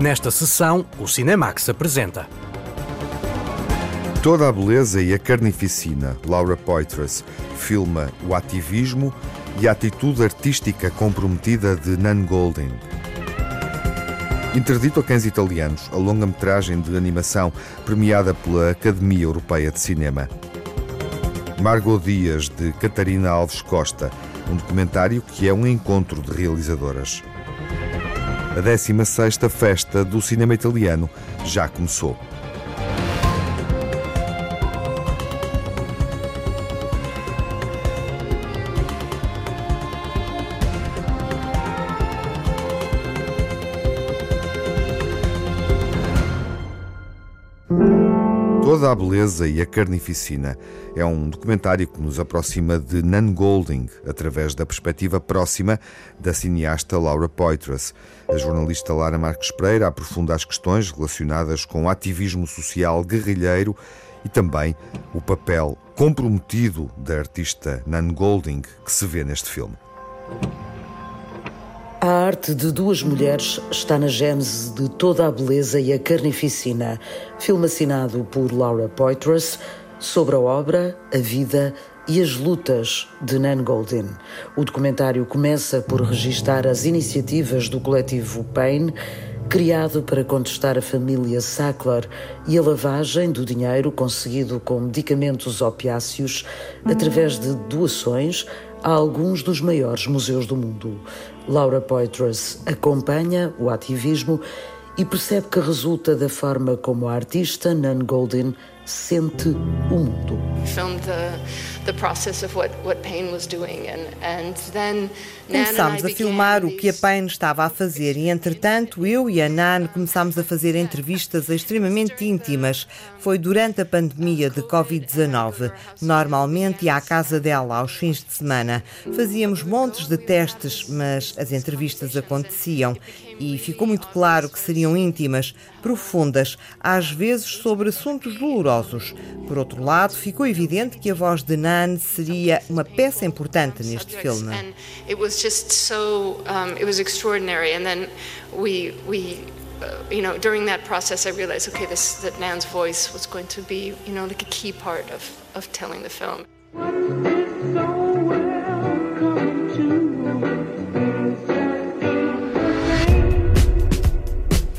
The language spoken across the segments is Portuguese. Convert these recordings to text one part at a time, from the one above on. Nesta sessão, o Cinemax apresenta Toda a Beleza e a Carnificina, Laura Poitras, filma o ativismo e a atitude artística comprometida de Nan Goldin. Interdito a Cães Italianos, a longa-metragem de animação premiada pela Academia Europeia de Cinema. Margot Dias, de Catarina Alves Costa, um documentário que é um encontro de realizadoras. A 16ª Festa do Cinema Italiano já começou. Toda a Beleza e a Carnificina é um documentário que nos aproxima de Nan Goldin através da perspectiva próxima da cineasta Laura Poitras. A jornalista Lara Marques Pereira aprofunda as questões relacionadas com o ativismo social guerrilheiro e também o papel comprometido da artista Nan Goldin que se vê neste filme. A arte de duas mulheres está na gênese de Toda a Beleza e a Carnificina, filme assinado por Laura Poitras, sobre a obra, a vida e as lutas de Nan Goldin. O documentário começa por registar as iniciativas do coletivo Pain, criado para contestar a família Sackler e a lavagem do dinheiro conseguido com medicamentos opiáceos através de doações a alguns dos maiores museus do mundo. Laura Poitras acompanha o ativismo e percebe que resulta da forma como a artista Nan Goldin sente o mundo. Começámos a filmar o que a Pain estava a fazer e, entretanto, eu e a Nan começámos a fazer entrevistas extremamente íntimas. Foi durante a pandemia de Covid-19. Normalmente ia à casa dela aos fins de semana. Fazíamos montes de testes, mas as entrevistas aconteciam e ficou muito claro que seriam íntimas, profundas, às vezes sobre assuntos dolorosos. Por outro lado, ficou evidente que a voz de Nan seria uma peça importante neste filme.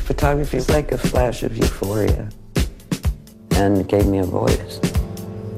Photography is like a flash of euphoria.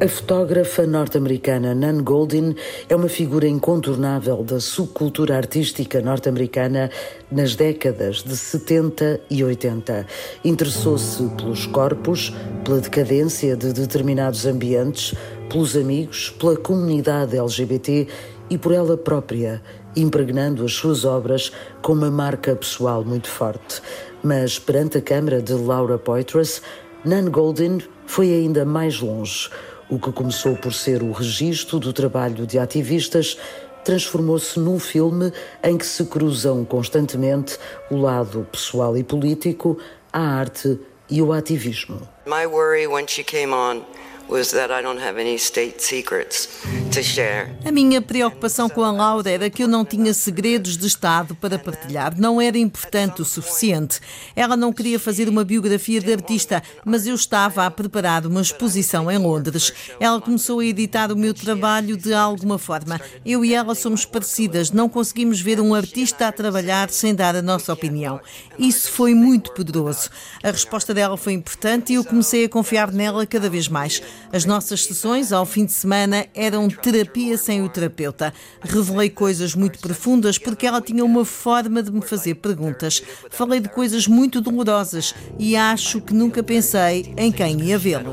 A fotógrafa norte-americana Nan Goldin é uma figura incontornável da subcultura artística norte-americana nas décadas de 70 e 80. Interessou-se pelos corpos, pela decadência de determinados ambientes, pelos amigos, pela comunidade LGBT e por ela própria, impregnando as suas obras com uma marca pessoal muito forte. Mas perante a câmara de Laura Poitras, Nan Goldin foi ainda mais longe. O que começou por ser o registro do trabalho de ativistas transformou-se num filme em que se cruzam constantemente o lado pessoal e político, a arte e o ativismo. My worry when she came on was that I don't have any state secrets to share. A minha preocupação com a Laura era que eu não tinha segredos de Estado para partilhar. Não era importante o suficiente. Ela não queria fazer uma biografia de artista, mas eu estava a preparar uma exposição em Londres. Ela começou a editar o meu trabalho de alguma forma. Eu e ela somos parecidas. Não conseguimos ver um artista a trabalhar sem dar a nossa opinião. Isso foi muito poderoso. A resposta dela foi importante e eu comecei a confiar nela cada vez mais. As nossas sessões ao fim de semana eram terapia sem o terapeuta. Revelei coisas muito profundas porque ela tinha uma forma de me fazer perguntas. Falei de coisas muito dolorosas e acho que nunca pensei em quem ia vê-las.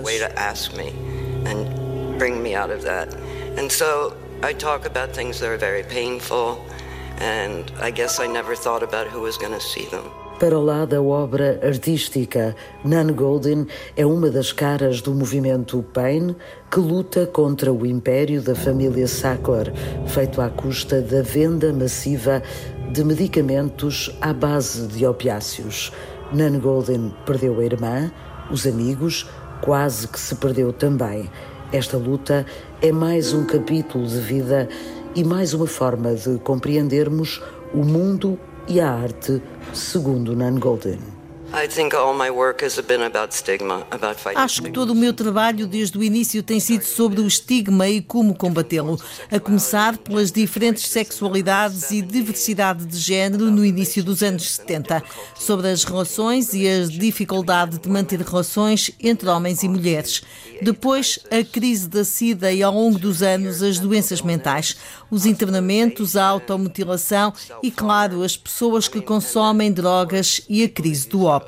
Para lá da obra artística, Nan Goldin é uma das caras do movimento Pain, que luta contra o império da família Sackler, feito à custa da venda massiva de medicamentos à base de opiáceos. Nan Goldin perdeu a irmã, os amigos, quase que se perdeu também. Esta luta é mais um capítulo de vida e mais uma forma de compreendermos o mundo e a arte, segundo Nan Goldin. Acho que todo o meu trabalho desde o início tem sido sobre o estigma e como combatê-lo, a começar pelas diferentes sexualidades e diversidade de género no início dos anos 70, sobre as relações e a dificuldade de manter relações entre homens e mulheres. Depois, a crise da SIDA e, ao longo dos anos, as doenças mentais, os internamentos, a automutilação e, claro, as pessoas que consomem drogas e a crise do ódio.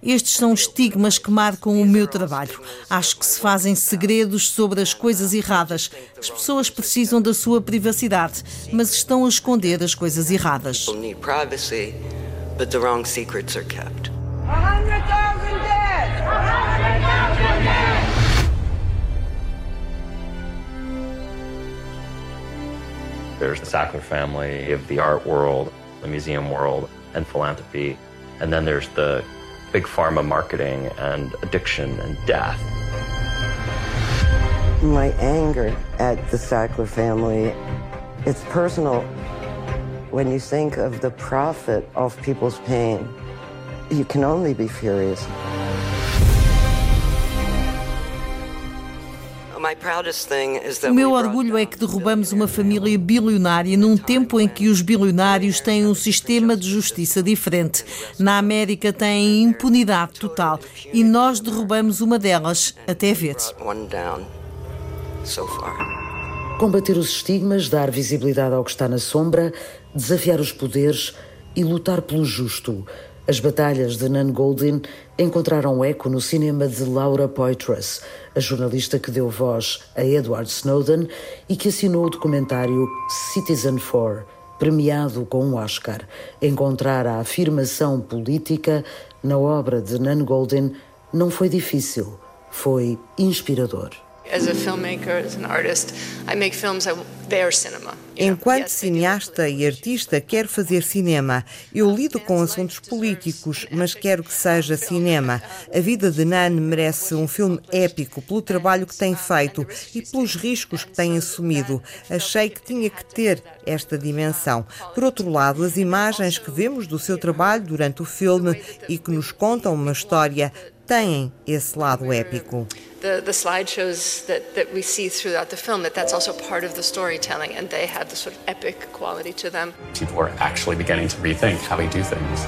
Estes são estigmas que marcam o meu trabalho. Acho que se fazem segredos sobre as coisas erradas. As pessoas precisam da sua privacidade, mas estão a esconder as coisas erradas. There's the Sackler family of the art world, the museum world, and philanthropy. And then there's the big pharma marketing and addiction and death. My anger at the Sackler family, it's personal. When you think of the profit of people's pain, you can only be furious. O meu orgulho é que derrubamos uma família bilionária num tempo em que os bilionários têm um sistema de justiça diferente. Na América têm impunidade total e nós derrubamos uma delas, até ver. Combater os estigmas, dar visibilidade ao que está na sombra, desafiar os poderes e lutar pelo justo. As batalhas de Nan Goldin encontraram eco no cinema de Laura Poitras, a jornalista que deu voz a Edward Snowden e que assinou o documentário Citizenfour, premiado com um Oscar. Encontrar a afirmação política na obra de Nan Goldin não foi difícil, foi inspirador. Enquanto cineasta e artista, quero fazer cinema. Eu lido com assuntos políticos, mas quero que seja cinema. A vida de Nan merece um filme épico pelo trabalho que tem feito e pelos riscos que tem assumido. Achei que tinha que ter esta dimensão. Por outro lado, as imagens que vemos do seu trabalho durante o filme e que nos contam uma história têm esse lado épico. The slideshows that we see throughout the film, that's also part of the storytelling, and they have this sort of epic quality to them. People are actually beginning to rethink how we do things.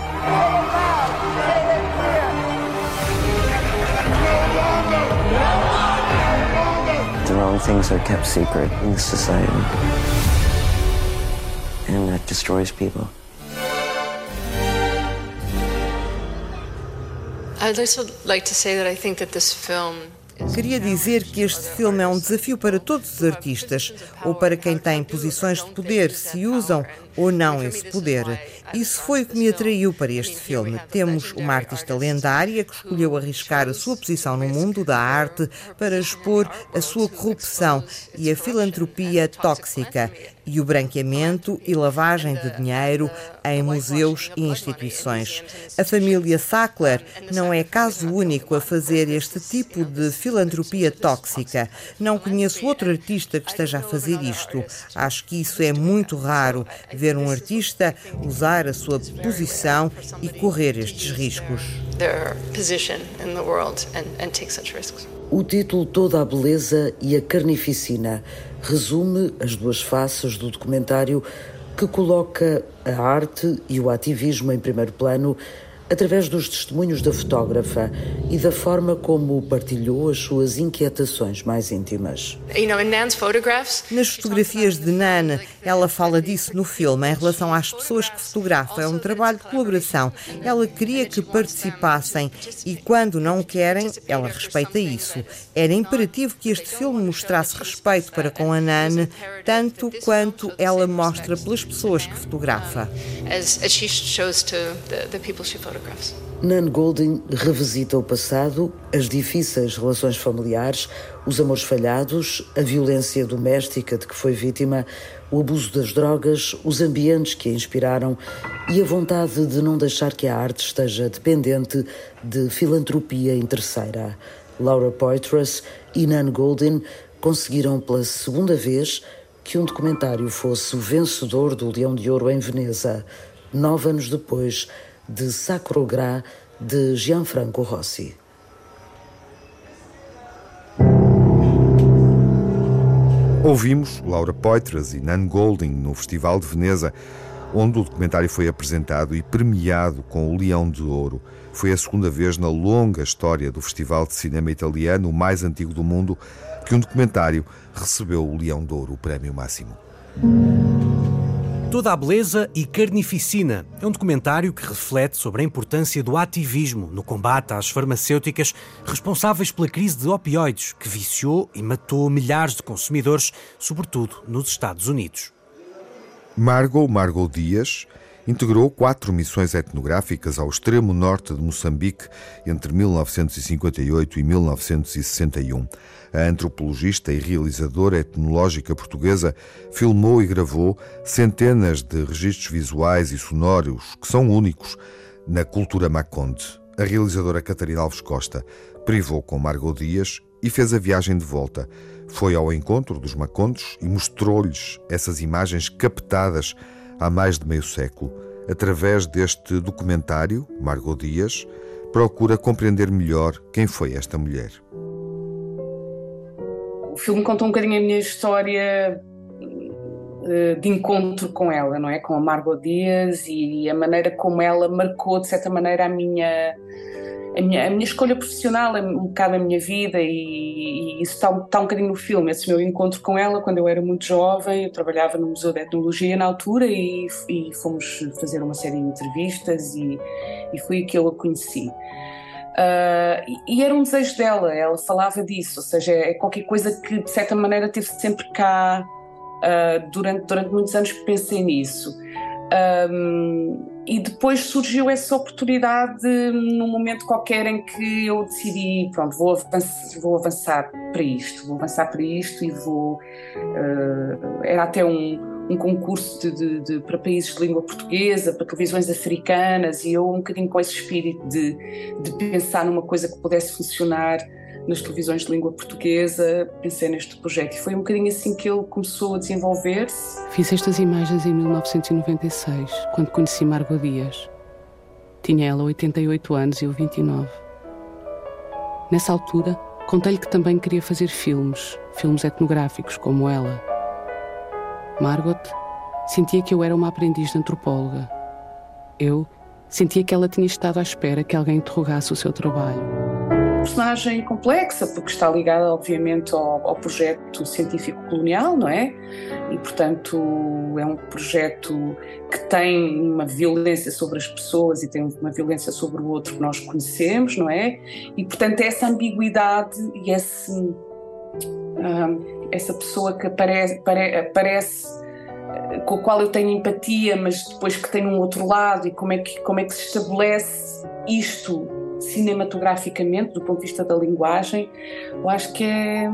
The wrong things are kept secret in this society, and that destroys people. I'd also like to say that I think that this film... Queria dizer que este filme é um desafio para todos os artistas, ou para quem tem posições de poder, se usam ou não esse poder. Isso foi o que me atraiu para este filme. Temos uma artista lendária que escolheu arriscar a sua posição no mundo da arte para expor a sua corrupção e a filantropia tóxica e o branqueamento e lavagem de dinheiro em museus e instituições. A família Sackler não é caso único a fazer este tipo de filantropia tóxica. Não conheço outro artista que esteja a fazer isto. Acho que isso é muito raro, ver um artista usar a sua posição e correr estes riscos. O título Toda a Beleza e a Carnificina resume as duas faces do documentário que coloca a arte e o ativismo em primeiro plano através dos testemunhos da fotógrafa e da forma como partilhou as suas inquietações mais íntimas. Nas fotografias de Nan, ela fala disso no filme, em relação às pessoas que fotografa. É um trabalho de colaboração. Ela queria que participassem e, quando não querem, ela respeita isso. Era imperativo que este filme mostrasse respeito para com a Nan, tanto quanto ela mostra pelas pessoas que fotografa. Nan Goldin revisita o passado, as difíceis relações familiares, os amores falhados, a violência doméstica de que foi vítima, o abuso das drogas, os ambientes que a inspiraram e a vontade de não deixar que a arte esteja dependente de filantropia interesseira. Laura Poitras e Nan Goldin conseguiram pela segunda vez que um documentário fosse o vencedor do Leão de Ouro em Veneza, 9 anos depois de Sacro Grá de Gianfranco Rossi. Ouvimos Laura Poitras e Nan Goldin no Festival de Veneza, onde o documentário foi apresentado e premiado com o Leão de Ouro. Foi a segunda vez na longa história do Festival de Cinema Italiano, o mais antigo do mundo, que um documentário recebeu o Leão de Ouro, o prémio máximo. Toda a Beleza e Carnificina é um documentário que reflete sobre a importância do ativismo no combate às farmacêuticas responsáveis pela crise de opioides, que viciou e matou milhares de consumidores, sobretudo nos Estados Unidos. Margot Dias integrou 4 missões etnográficas ao extremo norte de Moçambique entre 1958 e 1961. A antropologista e realizadora etnológica portuguesa filmou e gravou centenas de registros visuais e sonoros que são únicos na cultura Maconde. A realizadora Catarina Alves Costa privou com Margot Dias e fez a viagem de volta. Foi ao encontro dos Macondes e mostrou-lhes essas imagens captadas há mais de meio século. Através deste documentário, Margot Dias procura compreender melhor quem foi esta mulher. O filme conta um bocadinho a minha história de encontro com ela, não é? Com a Margot Dias e a maneira como ela marcou, de certa maneira, a minha escolha profissional, um bocado a minha vida, e isso está um bocadinho no filme, esse meu encontro com ela quando eu era muito jovem. Eu trabalhava no Museu de Etnologia na altura e fomos fazer uma série de entrevistas e foi que eu a conheci. E era um desejo dela, ela falava disso, ou seja, é qualquer coisa que de certa maneira teve sempre cá, durante muitos anos pensei nisso. E depois surgiu essa oportunidade num momento qualquer em que eu decidi, pronto, vou avançar para isto e vou... era até um concurso de para países de língua portuguesa, para televisões africanas, e eu um bocadinho com esse espírito de pensar numa coisa que pudesse funcionar nas televisões de língua portuguesa, pensei neste projeto. E foi um bocadinho assim que ele começou a desenvolver-se. Fiz estas imagens em 1996, quando conheci Margot Dias. Tinha ela 88 anos e eu 29. Nessa altura, contei-lhe que também queria fazer filmes etnográficos, como ela. Margot sentia que eu era uma aprendiz de antropóloga. Eu sentia que ela tinha estado à espera que alguém interrogasse o seu trabalho. É uma personagem complexa, porque está ligada, obviamente, ao projeto científico colonial, não é? E, portanto, é um projeto que tem uma violência sobre as pessoas e tem uma violência sobre o outro que nós conhecemos, não é? E, portanto, essa ambiguidade e essa pessoa que aparece com a qual eu tenho empatia, mas depois que tem um outro lado, e como é que se estabelece isto cinematograficamente, do ponto de vista da linguagem, eu acho que é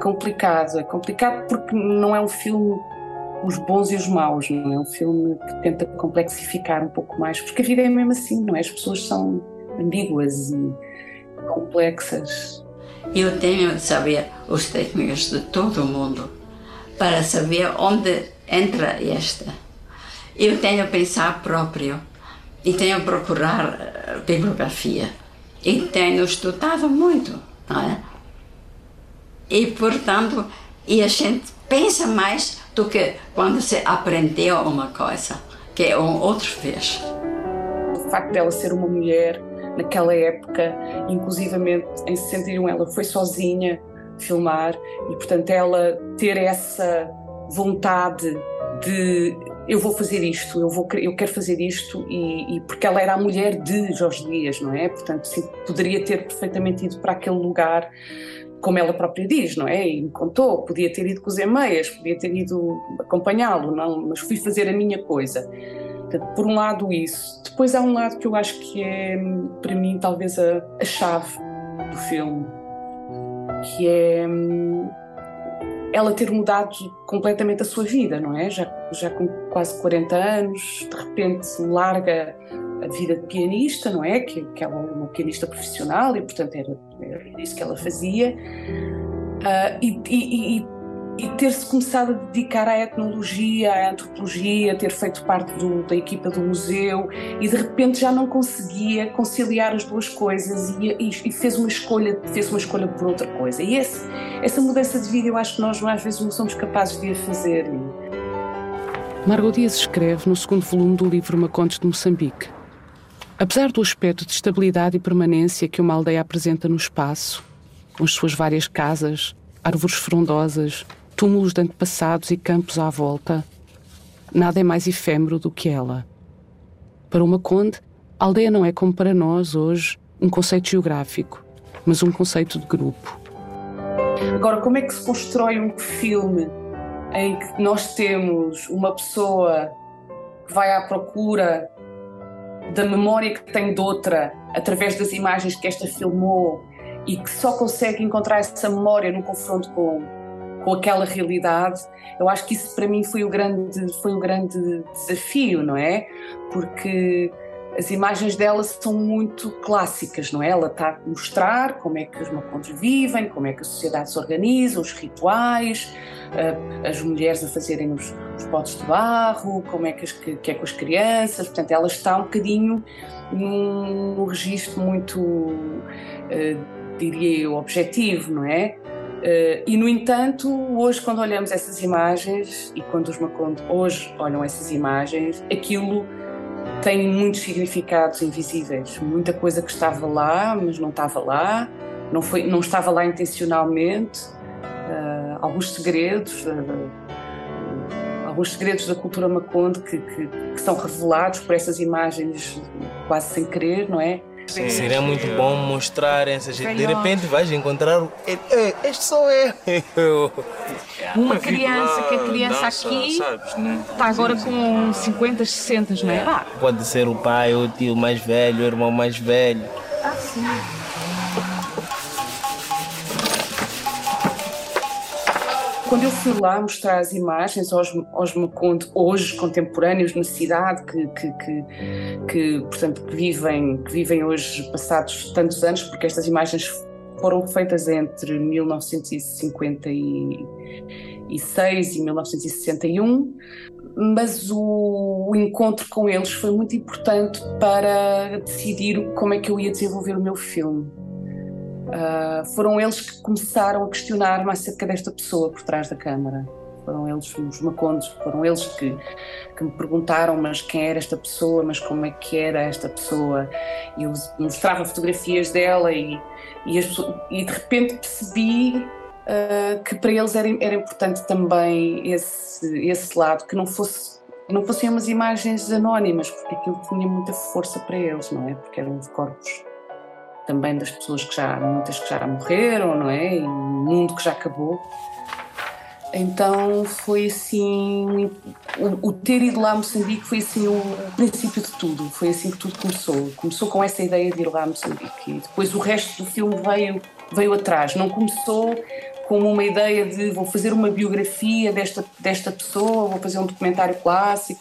complicado. É complicado porque não é um filme os bons e os maus, não é um filme que tenta complexificar um pouco mais, porque a vida é mesmo assim, não é? As pessoas são ambíguas e complexas. Eu tenho de saber os técnicos de todo o mundo para saber onde entra esta. Eu tenho de pensar próprio. E tenho procurar bibliografia. E tenho estudado muito, não é? E, portanto, a gente pensa mais do que quando se aprendeu uma coisa, que um outro fez. O facto dela ser uma mulher naquela época, inclusivamente em 61, ela foi sozinha filmar e, portanto, ela ter essa vontade de... eu vou fazer isto, eu quero fazer isto, e porque ela era a mulher de Jorge Dias, não é? Portanto, sim, poderia ter perfeitamente ido para aquele lugar, como ela própria diz, não é? E me contou, podia ter ido cozer meias, podia ter ido acompanhá-lo, não? Mas fui fazer a minha coisa. Portanto, por um lado isso. Depois há um lado que eu acho que é, para mim, talvez a chave do filme, que é... ela ter mudado completamente a sua vida, não é? Já com quase 40 anos, de repente larga a vida de pianista, não é? Que ela era uma pianista profissional e, portanto, era isso que ela fazia. E e ter-se começado a dedicar à etnologia, à antropologia, ter feito parte da equipa do museu, e de repente já não conseguia conciliar as duas coisas e fez uma escolha por outra coisa. E essa mudança de vida eu acho que nós às vezes não somos capazes de a fazer. Margot Dias escreve no segundo volume do livro Macondes de Moçambique. Apesar do aspecto de estabilidade e permanência que uma aldeia apresenta no espaço, com as suas várias casas, árvores frondosas, túmulos de antepassados e campos à volta, nada é mais efêmero do que ela. Para o Maconde, a aldeia não é, como para nós hoje, um conceito geográfico, mas um conceito de grupo. Agora, como é que se constrói um filme em que nós temos uma pessoa que vai à procura da memória que tem de outra, através das imagens que esta filmou, e que só consegue encontrar essa memória no confronto com aquela realidade? Eu acho que isso para mim foi o grande desafio, não é? Porque as imagens dela são muito clássicas, não é? Ela está a mostrar como é que os macondes vivem, como é que a sociedade se organiza, os rituais, as mulheres a fazerem os potes de barro, como é que é com as crianças. Portanto, ela está um bocadinho num registro muito... diria eu, objetivo, não é? E, no entanto, hoje, quando olhamos essas imagens, e quando os Maconde hoje olham essas imagens, aquilo tem muitos significados invisíveis. Muita coisa que estava lá, mas não estava lá, não estava lá intencionalmente. Alguns segredos da cultura Maconde que são revelados por essas imagens quase sem querer, não é? Sim. Seria muito bom mostrar essas... De repente vais encontrar... Este sou eu. Uma criança, que a criança dança, aqui sabes, né? Está agora com 50, 60, não é? Ah. Pode ser o pai, o tio mais velho, o irmão mais velho. Ah, sim. Quando eu fui lá mostrar as imagens aos Maconde hoje, contemporâneos, na cidade, portanto, que vivem hoje, passados tantos anos, porque estas imagens foram feitas entre 1956 e 1961, mas o encontro com eles foi muito importante para decidir como é que eu ia desenvolver o meu filme. Foram eles que começaram a questionar-me acerca desta pessoa por trás da câmara. Foram eles, os Macondes, foram eles que me perguntaram: mas quem era esta pessoa, mas como é que era esta pessoa? E eu mostrava fotografias dela e de repente percebi que para eles era importante também esse lado, que não fossem umas imagens anónimas, porque aquilo tinha muita força para eles, não é? Porque eram os corpos também das pessoas muitas que já morreram, não é? E um mundo que já acabou. Então foi assim, o ter ido lá a Moçambique foi assim o princípio de tudo, foi assim que tudo começou. Começou com essa ideia de ir lá a Moçambique e depois o resto do filme veio atrás. Não começou com uma ideia de vou fazer uma biografia desta pessoa, vou fazer um documentário clássico.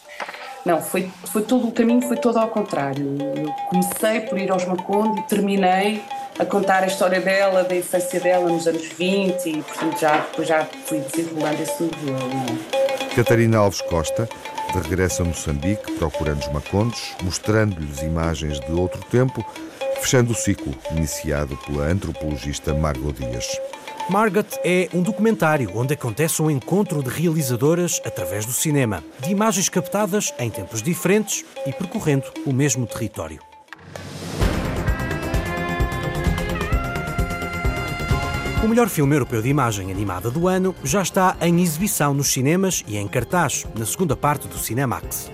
Não, foi todo o caminho, foi todo ao contrário. Eu comecei por ir aos Maconde e terminei a contar a história dela, da infância dela nos anos 20 e, portanto, já fui desenrolando esse modelo. Catarina Alves Costa, de regresso a Moçambique, procurando os Macondes, mostrando-lhes imagens de outro tempo, fechando o ciclo iniciado pela antropologista Margot Dias. Margot é um documentário onde acontece um encontro de realizadoras através do cinema, de imagens captadas em tempos diferentes e percorrendo o mesmo território. O melhor filme europeu de imagem animada do ano já está em exibição nos cinemas e em cartaz, na segunda parte do Cinemax.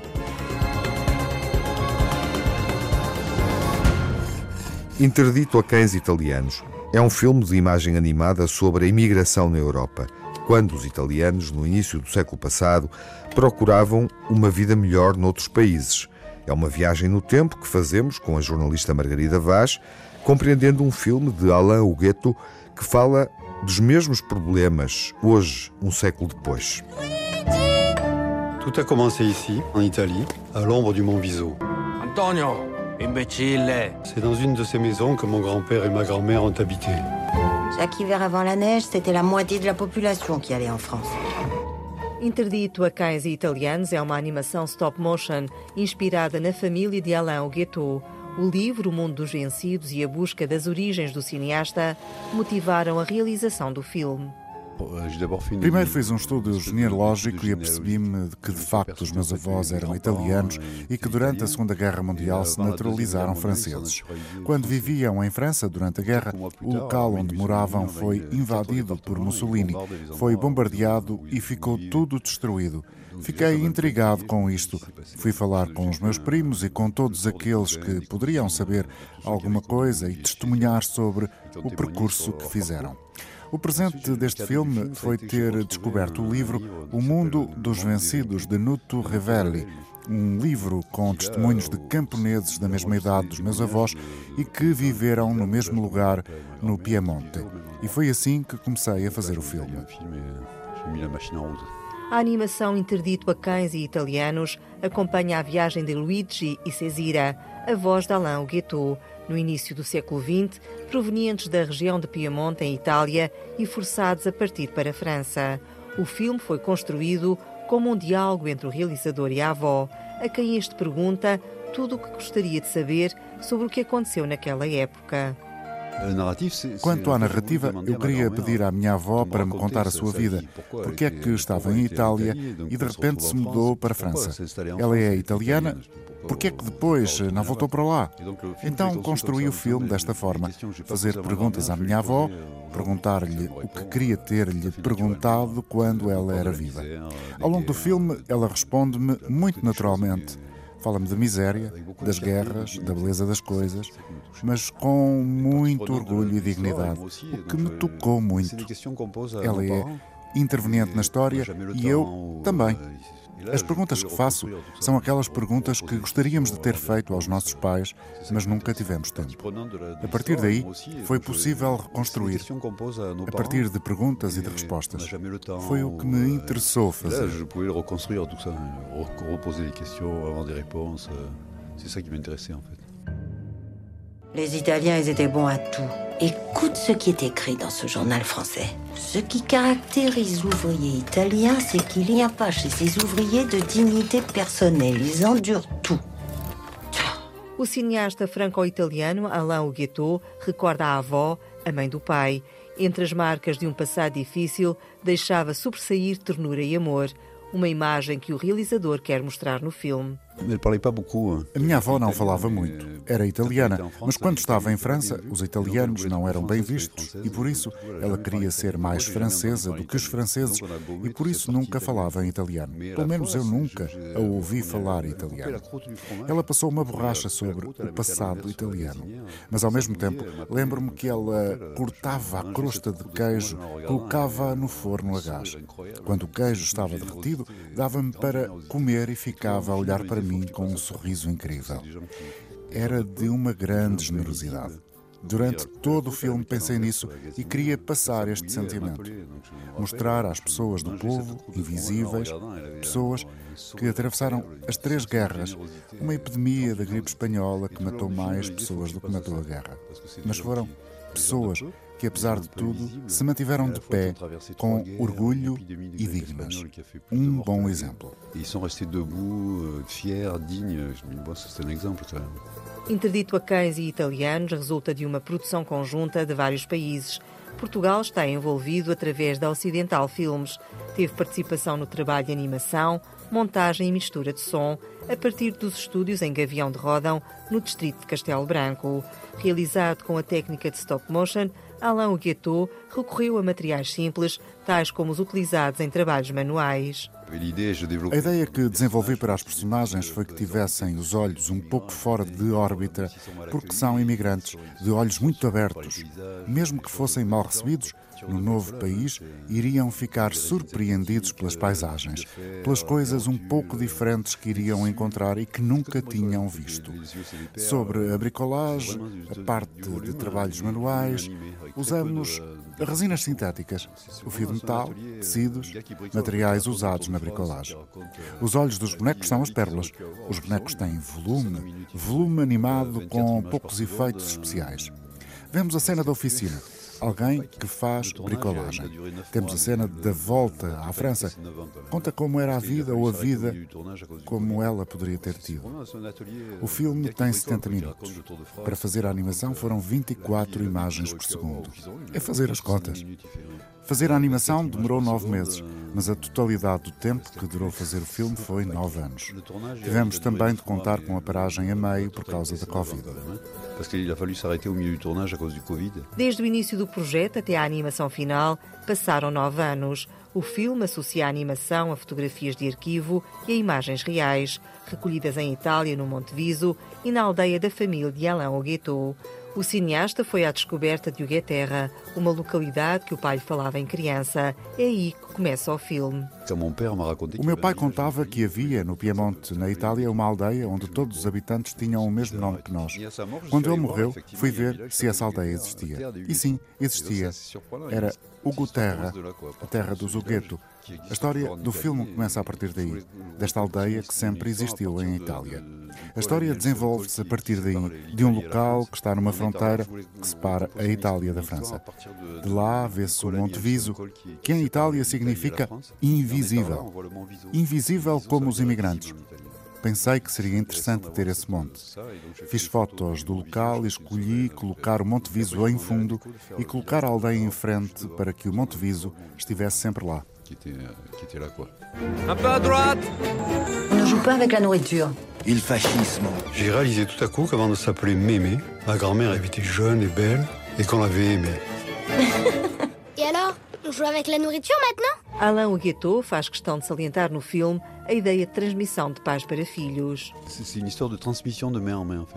Interdito a Cães Italianos é um filme de imagem animada sobre a imigração na Europa, quando os italianos, no início do século passado, procuravam uma vida melhor noutros países. É uma viagem no tempo que fazemos com a jornalista Margarida Vaz, compreendendo um filme de Alain Ughetto que fala dos mesmos problemas hoje, um século depois. Tudo a começar aqui, em Itália, à l'ombre du Mont Viso. Antonio! C'est dans une de ces maisons que mon grand-père et ma grand-mère ont habité. Chaque hiver avant la neige, c'était la moitié de la population qui allait en France. Interdito a Cães Italianos é uma animação stop motion inspirada na família de Alain Ughetto. O livro O Mundo dos Vencidos e a busca das origens do cineasta motivaram a realização do filme. Primeiro fiz um estudo genealógico e apercebi-me que de facto os meus avós eram italianos e que durante a Segunda Guerra Mundial se naturalizaram franceses. Quando viviam em França durante a guerra, o local onde moravam foi invadido por Mussolini, foi bombardeado e ficou tudo destruído. Fiquei intrigado com isto. Fui falar com os meus primos e com todos aqueles que poderiam saber alguma coisa e testemunhar sobre o percurso que fizeram. O presente deste filme foi ter descoberto o livro O Mundo dos Vencidos, de Nuto Revelli, um livro com testemunhos de camponeses da mesma idade dos meus avós e que viveram no mesmo lugar, no Piemonte. E foi assim que comecei a fazer o filme. A animação Interdito a Cães e Italianos acompanha a viagem de Luigi e Cesira, avós de Alain Ughetto, no início do século XX, provenientes da região de Piemonte, em Itália, e forçados a partir para a França. O filme foi construído como um diálogo entre o realizador e a avó, a quem este pergunta tudo o que gostaria de saber sobre o que aconteceu naquela época. Quanto à narrativa, eu queria pedir à minha avó para me contar a sua vida, porque é que estava em Itália e de repente se mudou para a França. Ela é italiana, porque é que depois não voltou para lá? Então construí o filme desta forma, fazer perguntas à minha avó, perguntar-lhe o que queria ter-lhe perguntado quando ela era viva. Ao longo do filme, ela responde-me muito naturalmente. Fala-me da miséria, das guerras, da beleza das coisas, mas com muito orgulho e dignidade, o que me tocou muito. Ela é interveniente na história e eu também. As perguntas que faço são aquelas perguntas que gostaríamos de ter feito aos nossos pais, mas nunca tivemos tempo. A partir daí, foi possível reconstruir, a partir de perguntas e de respostas. Foi o que me interessou fazer. Les Italiens, ils étaient bons à tout. Écoute ce qui est écrit dans ce journal français. Ce qui caractérise l'ouvrier italien, c'est qu'il n'y a pas chez ces ouvriers de dignité personnelle. Ils endurent tout. O cineasta franco-italiano Alain Ughetto recorda a avó, a mãe do pai. Entre as marcas de um passado difícil, deixava sobressair ternura e amor. Uma imagem que o realizador quer mostrar no filme. A minha avó não falava muito, era italiana, mas quando estava em França, os italianos não eram bem vistos e por isso ela queria ser mais francesa do que os franceses e por isso nunca falava em italiano. Pelo menos eu nunca a ouvi falar italiano. Ela passou uma borracha sobre o passado italiano, mas ao mesmo tempo lembro-me que ela cortava a crosta de queijo, colocava-a no forno a gás. Quando o queijo estava derretido, dava-me para comer e ficava a olhar para mim com um sorriso incrível. Era de uma grande generosidade. Durante todo o filme pensei nisso e queria passar este sentimento. Mostrar às pessoas do povo, invisíveis, pessoas que atravessaram as 3 guerras, uma epidemia da gripe espanhola que matou mais pessoas do que matou a guerra. Mas foram pessoas que, apesar de tudo, se mantiveram de pé, com orgulho e dignas. Um bom exemplo. Interdito a Cães e Italianos resulta de uma produção conjunta de vários países. Portugal está envolvido através da Ocidental Filmes. Teve participação no trabalho de animação, montagem e mistura de som, a partir dos estúdios em Gavião de Ródão, no distrito de Castelo Branco. Realizado com a técnica de stop motion, Alain Ughetto recorreu a materiais simples, tais como os utilizados em trabalhos manuais. A ideia que desenvolvi para as personagens foi que tivessem os olhos um pouco fora de órbita, porque são imigrantes, de olhos muito abertos. Mesmo que fossem mal recebidos, no novo país, iriam ficar surpreendidos pelas paisagens, pelas coisas um pouco diferentes que iriam encontrar e que nunca tinham visto. Sobre a bricolagem, a parte de trabalhos manuais, usamos resinas sintéticas, o fio de metal, tecidos, materiais usados na bricolagem. Os olhos dos bonecos são as pérolas. Os bonecos têm volume, volume animado com poucos efeitos especiais. Vemos a cena da oficina. alguém que faz bricolagem. Temos a cena da volta à França. Conta como era a vida ou a vida como ela poderia ter tido. O filme tem 70 minutos. Para fazer a animação foram 24 imagens por segundo. É fazer as contas. Fazer a animação demorou 9 meses, mas a totalidade do tempo que durou fazer o filme foi 9 anos. Tivemos também de contar com a paragem a meio por causa da Covid. Desde o início do projeto até à animação final, passaram 9 anos. O filme associa a animação a fotografias de arquivo e a imagens reais, recolhidas em Itália, no Monteviso e na aldeia da família de Alain Ughetto. O cineasta foi à descoberta de Ugheterra, uma localidade que o pai falava em criança. É aí que começa o filme. O meu pai contava que havia, no Piemonte, na Itália, uma aldeia onde todos os habitantes tinham o mesmo nome que nós. Quando ele morreu, fui ver se essa aldeia existia. E sim, existia. Era Ugheterra, a terra dos Ughetto. A história do filme começa a partir daí, desta aldeia que sempre existiu em Itália. A história desenvolve-se a partir daí, de um local que está numa fronteira que separa a Itália da França. De lá vê-se o Monteviso, que em Itália significa invisível. Invisível como os imigrantes. Pensei que seria interessante ter esse monte. Fiz fotos do local e escolhi colocar o Monteviso em fundo e colocar a aldeia em frente para que o Monteviso estivesse sempre lá. Un peu à droite. On ne joue pas avec la nourriture. Et le fascisme. J'ai réalisé tout à coup comment on s'appelait Mémé. Ma grand-mère avait été jeune et belle et qu'on l'avait aimée. Et alors, on joue avec la nourriture maintenant? Alain Ughetto faz questão de salientar no filme a ideia de transmissão de pais para filhos.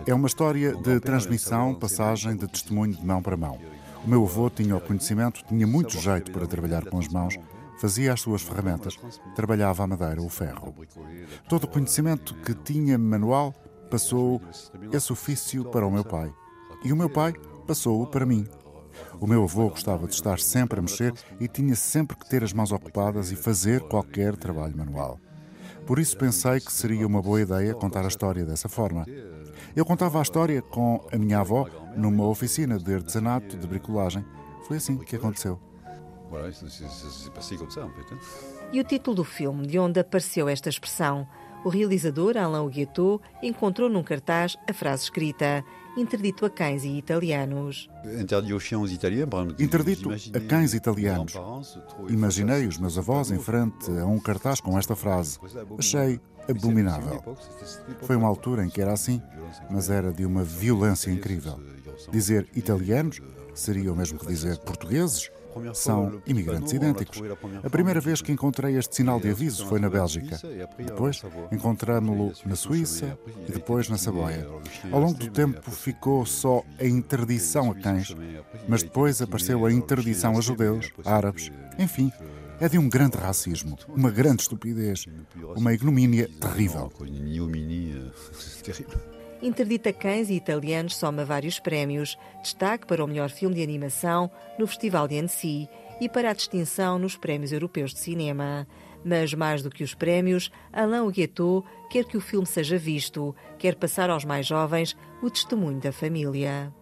É uma história de transmissão, passagem de testemunho de mão para mão. O meu avô tinha o conhecimento, tinha muito jeito para trabalhar com as mãos. Fazia as suas ferramentas, trabalhava a madeira ou o ferro. Todo o conhecimento que tinha manual passou esse ofício para o meu pai. E o meu pai passou-o para mim. O meu avô gostava de estar sempre a mexer e tinha sempre que ter as mãos ocupadas e fazer qualquer trabalho manual. Por isso pensei que seria uma boa ideia contar a história dessa forma. Eu contava a história com a minha avó numa oficina de artesanato de bricolagem. Foi assim que aconteceu. E o título do filme, de onde apareceu esta expressão? O realizador, Alain Ughetto, encontrou num cartaz a frase escrita: Interdito a Cães e Italianos. Interdito a Cães Italianos. Imaginei os meus avós em frente a um cartaz com esta frase. Achei abominável. Foi uma altura em que era assim, mas era de uma violência incrível. Dizer italianos seria o mesmo que dizer portugueses? São imigrantes idênticos. A primeira vez que encontrei este sinal de aviso foi na Bélgica. Depois encontramos-lo na Suíça e depois na Saboia. Ao longo do tempo ficou só a interdição a cães, mas depois apareceu a interdição a judeus, árabes, enfim. É de um grande racismo, uma grande estupidez, uma ignomínia terrível. Interdita Cães e Italianos soma vários prémios, destaque para o melhor filme de animação no Festival de Annecy e para a distinção nos Prémios Europeus de Cinema. Mas mais do que os prémios, Alain Ughetto quer que o filme seja visto, quer passar aos mais jovens o testemunho da família.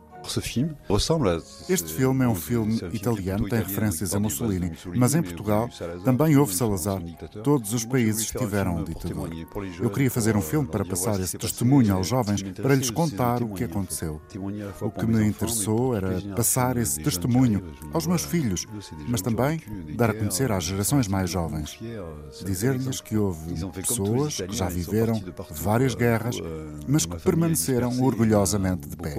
Este filme é um filme italiano, tem referências a Mussolini, mas em Portugal também houve Salazar. Todos os países tiveram um ditador. Eu queria fazer um filme para passar esse testemunho aos jovens, para lhes contar o que aconteceu. O que me interessou era passar esse testemunho aos meus filhos, mas também dar a conhecer às gerações mais jovens. Dizer-lhes que houve pessoas que já viveram várias guerras, mas que permaneceram orgulhosamente de pé.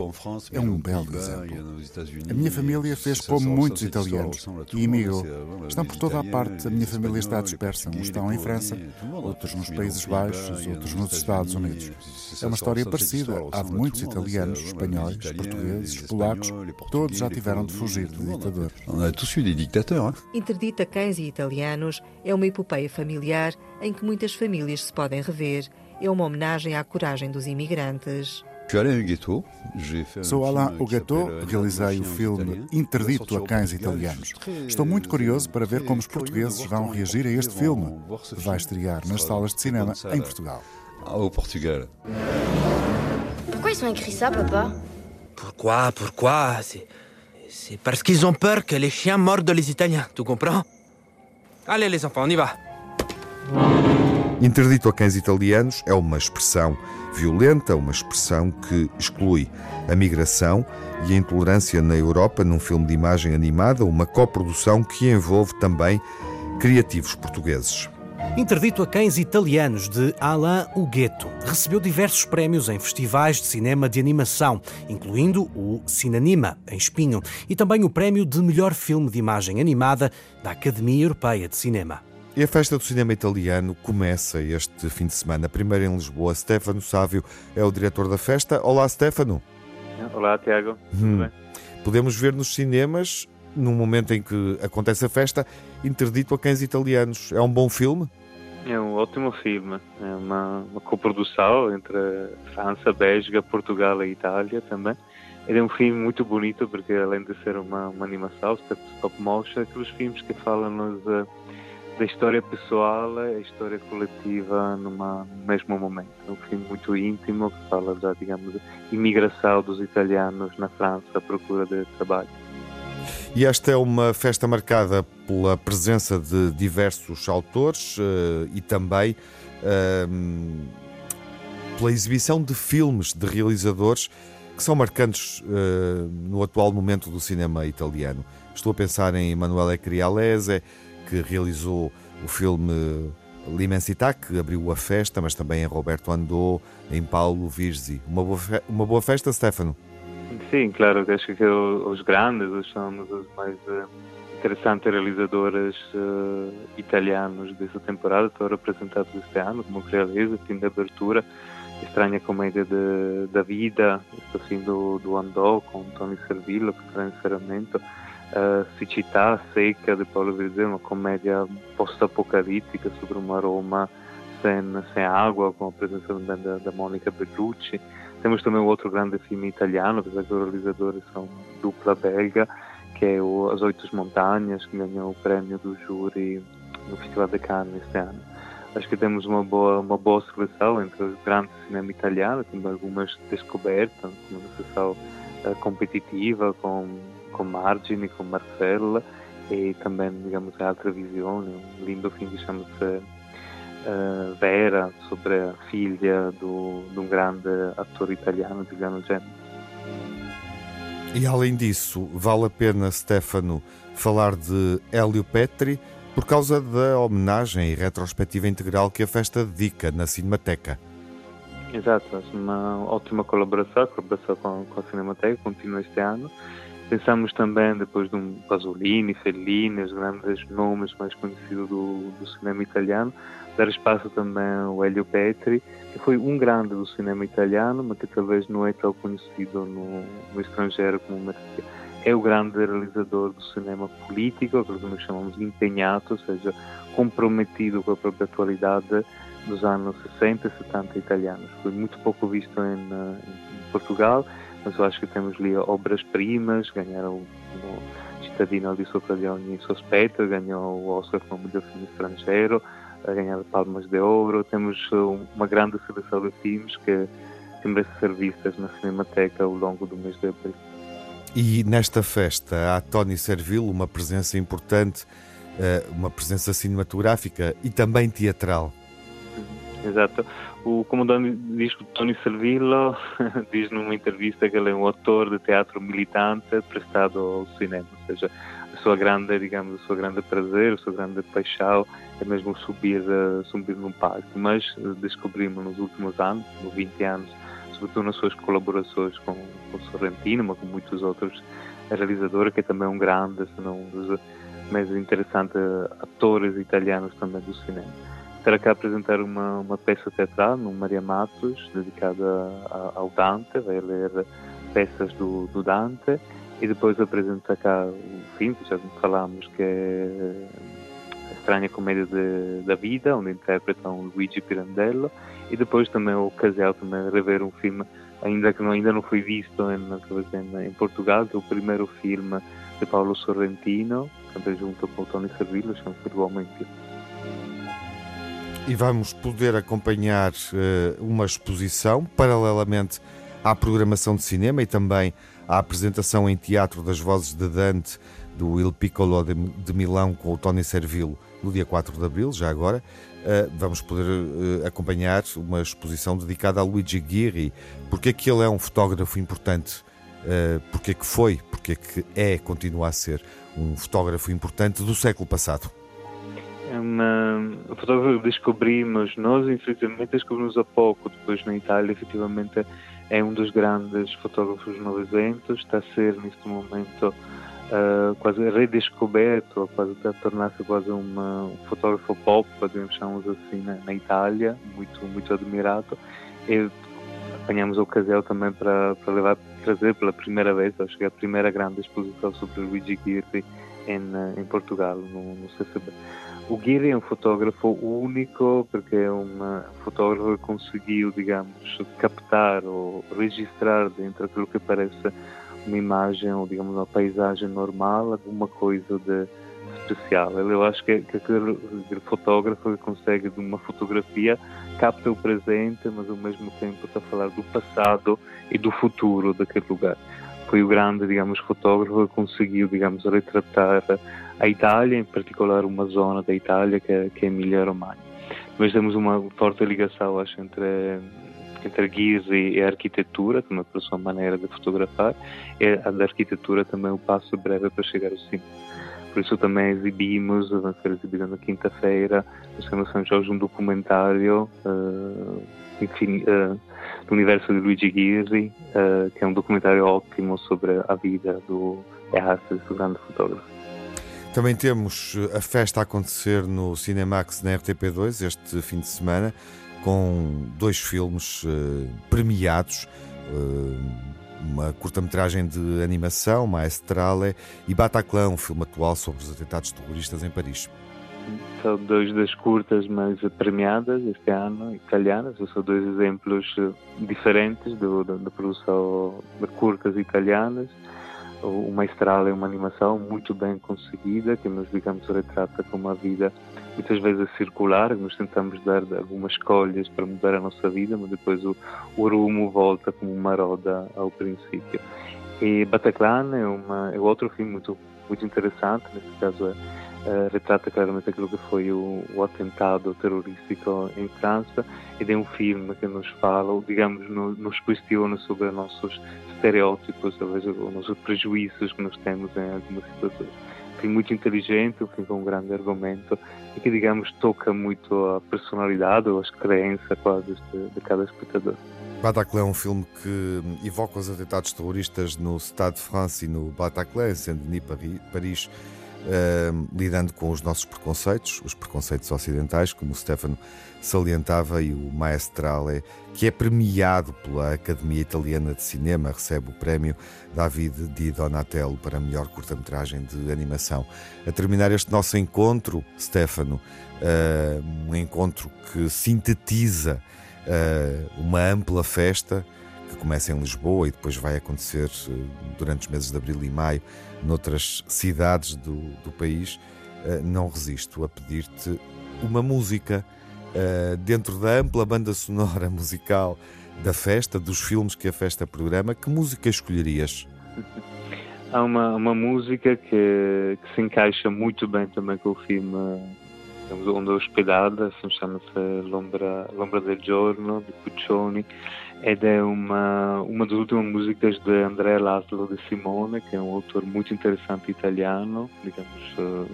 É um belo exemplo. A minha família fez como muitos italianos e imigrou. Estão por toda a parte, a minha família está dispersa. Uns estão em França, outros nos Países Baixos, outros nos Estados Unidos. É uma história parecida. Há de muitos italianos, espanhóis, portugueses, polacos, todos já tiveram de fugir do ditador. Interdita Cães e Italianos é uma epopeia familiar em que muitas famílias se podem rever. É uma homenagem à coragem dos imigrantes. Sou Alain Ughetto, realizei o filme Interdito a Cães Italianos. Estou muito curioso para ver como os portugueses vão reagir a este filme. Vai estrear nas salas de cinema em Portugal. Pourquoi ils ont écrit ça, papa? Pourquoi? C'est parce qu'ils ont peur que les chiens mordent les Italiens, tu comprends? Allez, les enfants, on y va. Interdito a Cães Italianos é uma expressão violenta, uma expressão que exclui a migração e a intolerância na Europa num filme de imagem animada, uma coprodução que envolve também criativos portugueses. Interdito a Cães Italianos, de Alain Ughetto, recebeu diversos prémios em festivais de cinema de animação, incluindo o Cinanima, em Espinho, e também o prémio de melhor filme de imagem animada da Academia Europeia de Cinema. E a Festa do Cinema Italiano começa este fim de semana, primeiro em Lisboa. Stefano Sávio é o diretor da festa. Olá, Stefano. Olá, Tiago. Tudo bem? Podemos ver nos cinemas, no momento em que acontece a festa, Interdito a Cães Italianos. É um bom filme? É um ótimo filme. É uma coprodução entre França, Bélgica, Portugal e Itália também. Ele é um filme muito bonito porque, além de ser uma animação, stop motion, aqueles filmes que falam-nos da história pessoal e a história coletiva no mesmo momento. É um filme muito íntimo que fala da, digamos, imigração dos italianos na França à procura de trabalho. E esta é uma festa marcada pela presença de diversos autores e também pela exibição de filmes de realizadores que são marcantes no atual momento do cinema italiano. Estou a pensar em Emanuele Crialese, que realizou o filme L'Immensità, que abriu a festa, mas também em Roberto Andò, em Paolo Virzi. Uma boa festa, Stefano? Sim, claro, acho que os grandes, os mais interessantes realizadores italianos dessa temporada estão representados este ano, como Crialese, fim de abertura, Estranha Comédia da Vida, este fim do Andò, com Toni Servillo, que traz encerramento, Sicità, Seca, de Paolo Virzi, uma comédia post-apocalíptica sobre uma Roma sem água, com a presença da Mônica Bellucci. Temos também um outro grande filme italiano, apesar que os realizadores são dupla belga, que é o As Oito Montanhas, que ganhou o prémio do júri no Festival de Cannes este ano. Acho que temos uma boa seleção entre os grandes cinema italiano, temos algumas descobertas, como uma sessão competitiva com Margine, com Marcella, e também, digamos, a altra visione, um lindo filme que chama-se Vera, sobre a filha de um grande ator italiano, Giuliano Gemma. E além disso, vale a pena, Stefano, falar de Elio Petri por causa da homenagem e retrospectiva integral que a festa dedica na Cinemateca. Exato, uma ótima colaboração com a Cinemateca, continua este ano. Pensamos também, depois de um Pasolini, Fellini, os grandes nomes mais conhecidos do cinema italiano, dar espaço também ao Elio Petri, que foi um grande do cinema italiano, mas que talvez não é tão conhecido no estrangeiro como merecia. É o grande realizador do cinema político, que nós chamamos empenhado, ou seja, comprometido com a própria atualidade dos anos 60 e 70 italianos. Foi muito pouco visto em Portugal, mas eu acho que temos ali obras-primas, ganharam o Cittadino al di sopra di ogni sospetto, ganhou o Oscar como melhor filme estrangeiro, ganharam Palmas de Ouro. Temos uma grande seleção de filmes que merecem ser vistas na Cinemateca ao longo do mês de abril. E nesta festa há Toni Servillo, uma presença importante, uma presença cinematográfica e também teatral. Exato. O comandante diz que Toni Servillo diz numa entrevista que ele é um autor de teatro militante prestado ao cinema, ou seja, a sua grande, digamos, o seu grande prazer, a sua grande paixão é mesmo subir num palco. Mas descobrimos nos últimos anos, nos 20 anos, sobretudo nas suas colaborações com Sorrentino, mas com muitos outros realizadores, que também é um grande, se não um dos mais interessantes atores italianos também do cinema. Estará cá a apresentar uma peça teatral no Maria Matos, dedicada ao Dante, vai ler peças do Dante, e depois apresenta cá o filme, que já falámos, que é A Estranha Comédia da Vida, onde interpretam o Luigi Pirandello, e depois também o Casal, também rever um filme, ainda não foi visto em Portugal, que é o primeiro filme de Paolo Sorrentino, também junto com o Toni Servillo, chama-se O Homem que... E vamos poder acompanhar uma exposição paralelamente à programação de cinema e também à apresentação em teatro das vozes de Dante do Il Piccolo de Milão com o Toni Servillo no dia 4 de Abril, já agora, vamos poder acompanhar uma exposição dedicada a Luigi Ghirri. Porque é que ele é um fotógrafo importante? Porque é que foi, porque é que é, continua a ser um fotógrafo importante do século passado? O fotógrafo descobrimos, nós infelizmente descobrimos há pouco, depois na Itália, efetivamente é um dos grandes fotógrafos novezentos, está a ser neste momento quase redescoberto, quase está a tornar-se quase um fotógrafo pop, podemos chamá-lo assim, na Itália, muito admirado. E apanhamos a ocasião também para trazer pela primeira vez, acho que é a primeira grande exposição sobre Luigi Ghirri em Portugal, no CCB. O Ghirri é um fotógrafo único, porque é um fotógrafo que conseguiu, digamos, captar ou registrar dentro daquilo que parece uma imagem ou, digamos, uma paisagem normal, alguma coisa de especial. Eu acho que aquele fotógrafo que consegue, de uma fotografia, capta o presente, mas ao mesmo tempo está a falar do passado e do futuro daquele lugar. Foi o grande, digamos, fotógrafo que conseguiu, digamos, retratar a Itália, em particular uma zona da Itália que é Emília Romagna. Nós temos uma forte ligação, acho, entre Ghirri e a arquitetura, também pela sua maneira de fotografar, e a da arquitetura também um passo breve para chegar ao cinema. Por isso também exibimos, vamos ser exibidos na quinta-feira, no Cinema São Jorge, um documentário do universo de Luigi Ghirri, que é um documentário ótimo sobre a vida e a arte desse grande fotógrafo. Também temos a festa a acontecer no Cinemax, na RTP2, este fim de semana, com dois filmes premiados, uma curta-metragem de animação, Maestrale, e Bataclan, um filme atual sobre os atentados terroristas em Paris. São dois das curtas mais premiadas este ano, italianas. São dois exemplos diferentes da produção de curtas italianas. O Maestrale é uma animação muito bem conseguida, que nos, digamos, retrata como a vida muitas vezes circular, nós tentamos dar algumas escolhas para mudar a nossa vida, mas depois o rumo volta como uma roda ao princípio. E Bataclan é outro filme muito interessante, nesse caso retrata claramente aquilo que foi o atentado terrorístico em França, e é um filme que nos fala, digamos, nos questiona sobre os nossos estereótipos, talvez os nossos prejuízos que nós temos em algumas situações. Um filme muito inteligente, um filme com um grande argumento e que, digamos, toca muito a personalidade ou as crenças quase de cada espectador. Bataclan é um filme que evoca os atentados terroristas no Stade de France e no Bataclan, em Saint-Denis, Paris, lidando com os nossos preconceitos, os preconceitos ocidentais, como o Stefano salientava, e o Maestrale, que é premiado pela Academia Italiana de Cinema, recebe o prémio David Di Donatello para a melhor curta-metragem de animação. A terminar este nosso encontro, Stefano, um encontro que sintetiza uma ampla festa, que começa em Lisboa e depois vai acontecer durante os meses de abril e maio noutras cidades do país, não resisto a pedir-te uma música dentro da ampla banda sonora musical da festa, dos filmes que a festa programa. Que música escolherias? Há uma música que se encaixa muito bem também com o filme onde é hospedada, chama-se L'Ombra del Giorno, de Puccioni, ed è uma das últimas músicas de Andrea Laszlo de Simone, que é um autor muito interessante italiano, digamos,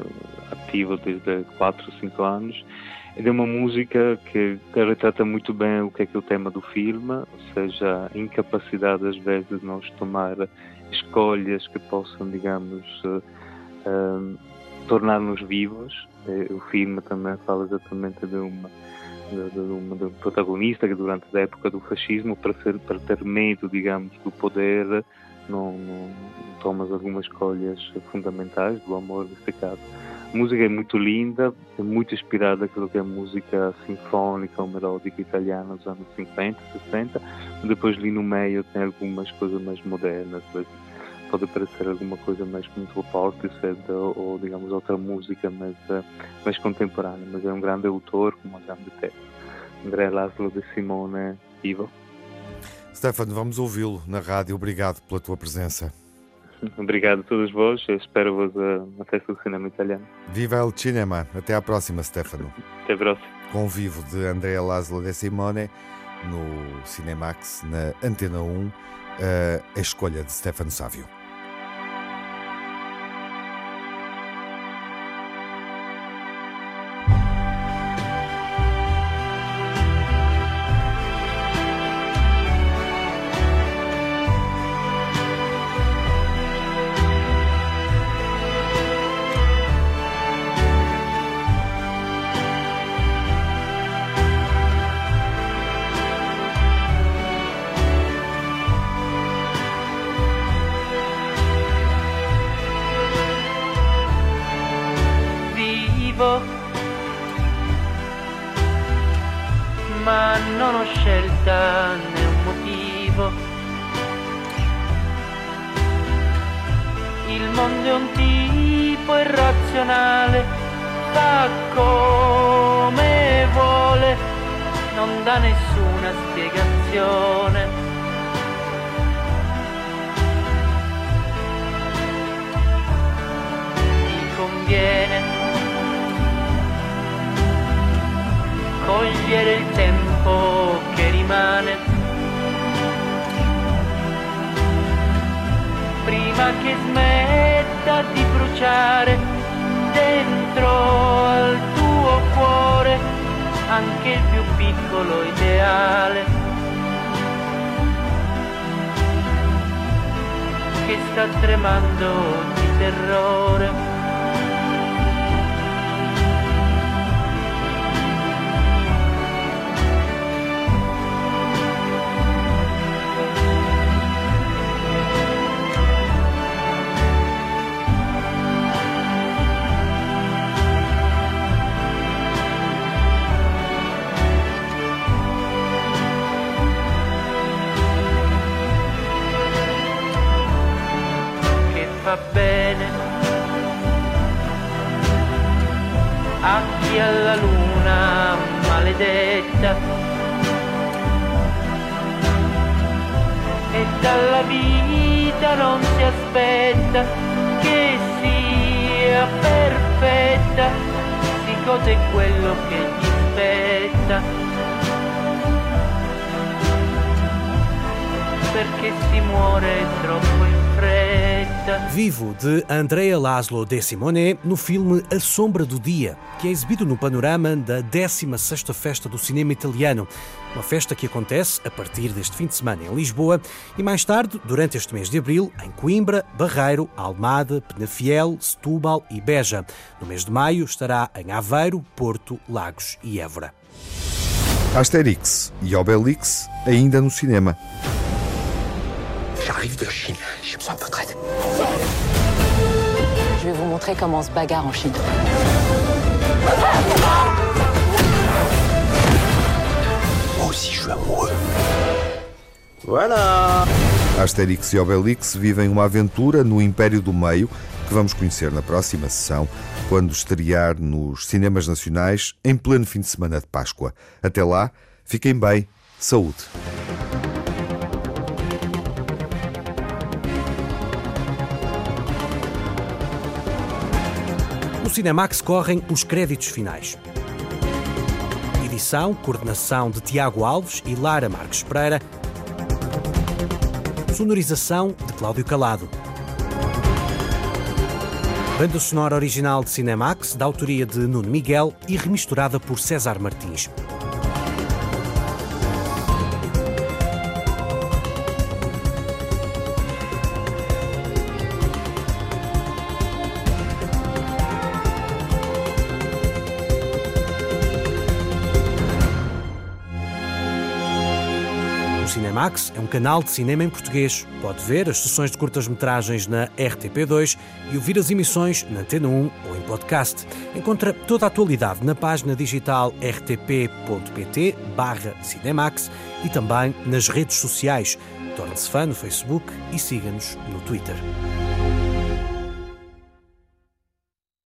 ativo desde 4 ou 5 anos. Ed é uma música que retrata muito bem o que é o tema do filme, ou seja, a incapacidade às vezes de nós tomar escolhas que possam, digamos, tornar-nos vivos. O filme também fala exatamente de um protagonista que durante a época do fascismo, para ter medo, digamos, do poder, não toma algumas escolhas fundamentais, do amor neste caso. A música é muito linda, é muito inspirada naquilo que é a música sinfónica ou melódica italiana dos anos 50, 60, depois ali no meio tem algumas coisas mais modernas, pode parecer alguma coisa mais muito forte, ou digamos outra música mais contemporânea, mas é um grande autor com uma grande tese. Andrea Laszlo de Simone, vivo. Stefano, vamos ouvi-lo na rádio. Obrigado pela tua presença. Obrigado a todos vós. Eu espero-vos a festa do cinema italiano. Viva o cinema. Até à próxima, Stefano. Até à próxima. Convivo de Andrea Laszlo de Simone no Cinemax, na Antena 1, a escolha de Stefano Sávio. Ma non ho scelta né un motivo. Il mondo è un tipo irrazionale, fa come vuole, non dà nessuna spiegazione. Mi conviene cogliere il tempo che rimane prima che smetta di bruciare dentro al tuo cuore anche il più piccolo ideale che sta tremando di terrore. Va bene a chi ha la luna maledetta e dalla vita non si aspetta che sia perfetta, si gode quello che gli spetta perché si muore troppo in fretta. Vivo, de Andrea Laszlo de Simone, no filme A Sombra do Dia, que é exibido no panorama da 16ª Festa do Cinema Italiano, uma festa que acontece a partir deste fim de semana em Lisboa e mais tarde, durante este mês de abril, em Coimbra, Barreiro, Almada, Penafiel, Setúbal e Beja. No mês de maio estará em Aveiro, Porto, Lagos e Évora. Asterix e Obelix ainda no cinema. J'arrive de Chine, j'ai besoin de votre aide. Je vais vous montrer comment on se bagarre en Chine. Moi aussi, je suis amoureux. Voilà! Asterix e Obelix vivem uma aventura no Império do Meio que vamos conhecer na próxima sessão, quando estrear nos cinemas nacionais em pleno fim de semana de Páscoa. Até lá, fiquem bem, saúde! No Cinemax correm os créditos finais. Edição, coordenação de Tiago Alves e Lara Marques Pereira. Sonorização de Cláudio Calado. Banda sonora original de Cinemax, da autoria de Nuno Miguel e remisturada por César Martins. Max é um canal de cinema em português. Pode ver as sessões de curtas-metragens na RTP2 e ouvir as emissões na Antena 1 ou em podcast. Encontra toda a atualidade na página digital rtp.pt/Cinemax e também nas redes sociais. Torne-se fã no Facebook e siga-nos no Twitter.